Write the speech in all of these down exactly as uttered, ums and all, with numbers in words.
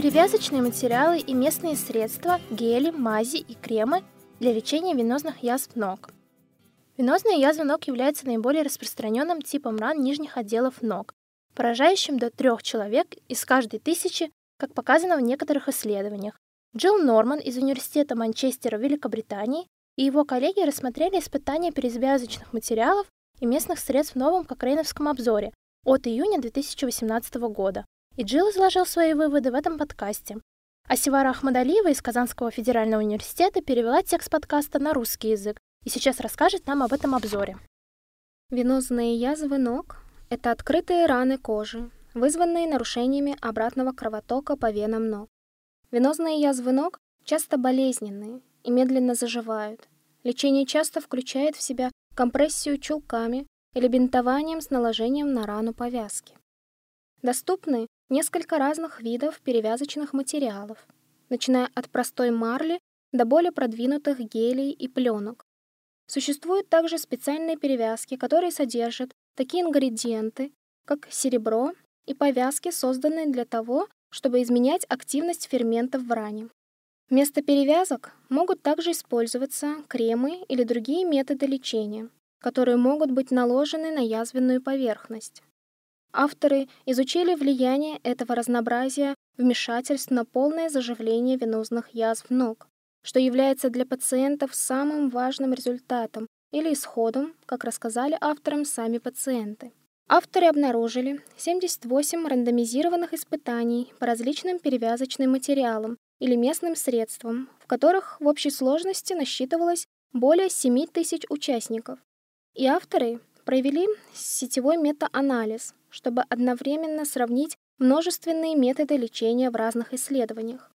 перевязочные материалы и местные средства, гели, мази и кремы для лечения венозных язв ног. Венозная язва ног является наиболее распространенным типом ран нижних отделов ног, поражающим до трех человек из каждой тысячи, как показано в некоторых исследованиях. Джилл Норман из Университета Манчестера в Великобритании и его коллеги рассмотрели испытания перевязочных материалов и местных средств в новом Кокрейновском обзоре от июня две тысячи восемнадцатого года. И Джилл изложил свои выводы в этом подкасте. А Севара Ахмадалиева из Казанского федерального университета перевела текст подкаста на русский язык и сейчас расскажет нам об этом обзоре. Венозные язвы ног – это открытые раны кожи, вызванные нарушениями обратного кровотока по венам ног. Венозные язвы ног часто болезненные и медленно заживают. Лечение часто включает в себя компрессию чулками или бинтованием с наложением на рану повязки. Доступны несколько разных видов перевязочных материалов, начиная от простой марли до более продвинутых гелей и пленок. Существуют также специальные перевязки, которые содержат такие ингредиенты, как серебро и повязки, созданные для того, чтобы изменять активность ферментов в ране. Вместо перевязок могут также использоваться кремы или другие методы лечения, которые могут быть наложены на язвенную поверхность. Авторы изучили влияние этого разнообразия вмешательств на полное заживление венозных язв ног, что является для пациентов самым важным результатом или исходом, как рассказали авторам сами пациенты. Авторы обнаружили семьдесят восемь рандомизированных испытаний по различным перевязочным материалам или местным средствам, в которых в общей сложности насчитывалось более семь тысяч участников. И авторы провели сетевой метаанализ, чтобы одновременно сравнить множественные методы лечения в разных исследованиях.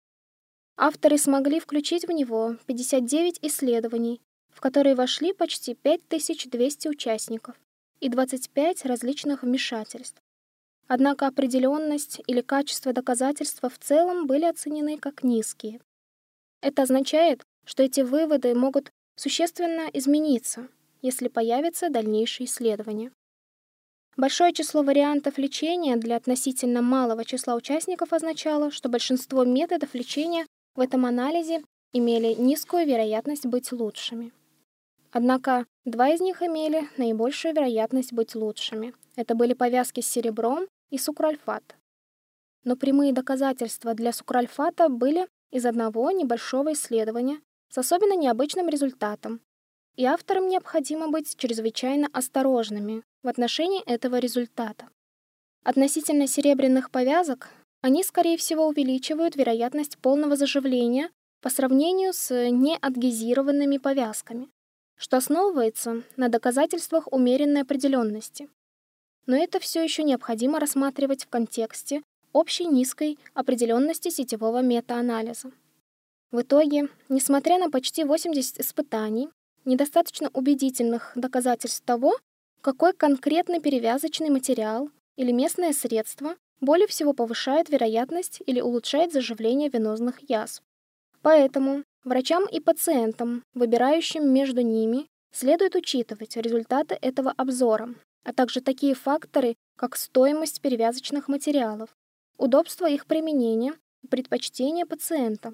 Авторы смогли включить в него пятьдесят девять исследований, в которые вошли почти пять тысяч двести участников и двадцать пять различных вмешательств. Однако определенность или качество доказательства в целом были оценены как низкие. Это означает, что эти выводы могут существенно измениться, если появятся дальнейшие исследования. Большое число вариантов лечения для относительно малого числа участников означало, что большинство методов лечения в этом анализе имели низкую вероятность быть лучшими. Однако два из них имели наибольшую вероятность быть лучшими. Это были повязки с серебром и сукральфат. Но прямые доказательства для сукральфата были из одного небольшого исследования с особенно необычным результатом. И авторам необходимо быть чрезвычайно осторожными в отношении этого результата. Относительно серебряных повязок, они, скорее всего, увеличивают вероятность полного заживления по сравнению с неадгезированными повязками, что основывается на доказательствах умеренной определенности. Но это все еще необходимо рассматривать в контексте общей низкой определенности сетевого метаанализа. В итоге, несмотря на почти восемьдесят испытаний, недостаточно убедительных доказательств того, какой конкретный перевязочный материал или местное средство более всего повышает вероятность или улучшает заживление венозных язв. Поэтому врачам и пациентам, выбирающим между ними, следует учитывать результаты этого обзора, а также такие факторы, как стоимость перевязочных материалов, удобство их применения и предпочтение пациента.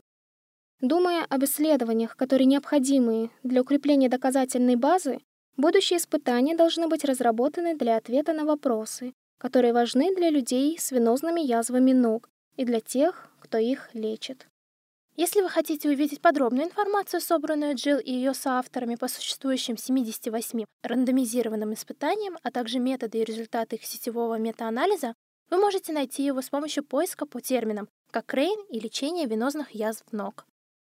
Думая об исследованиях, которые необходимы для укрепления доказательной базы, будущие испытания должны быть разработаны для ответа на вопросы, которые важны для людей с венозными язвами ног и для тех, кто их лечит. Если вы хотите увидеть подробную информацию, собранную Джилл и ее соавторами по существующим семидесяти восьми рандомизированным испытаниям, а также методы и результаты их сетевого метаанализа, вы можете найти его с помощью поиска по терминам «Кокрейн» и «Лечение венозных язв ног».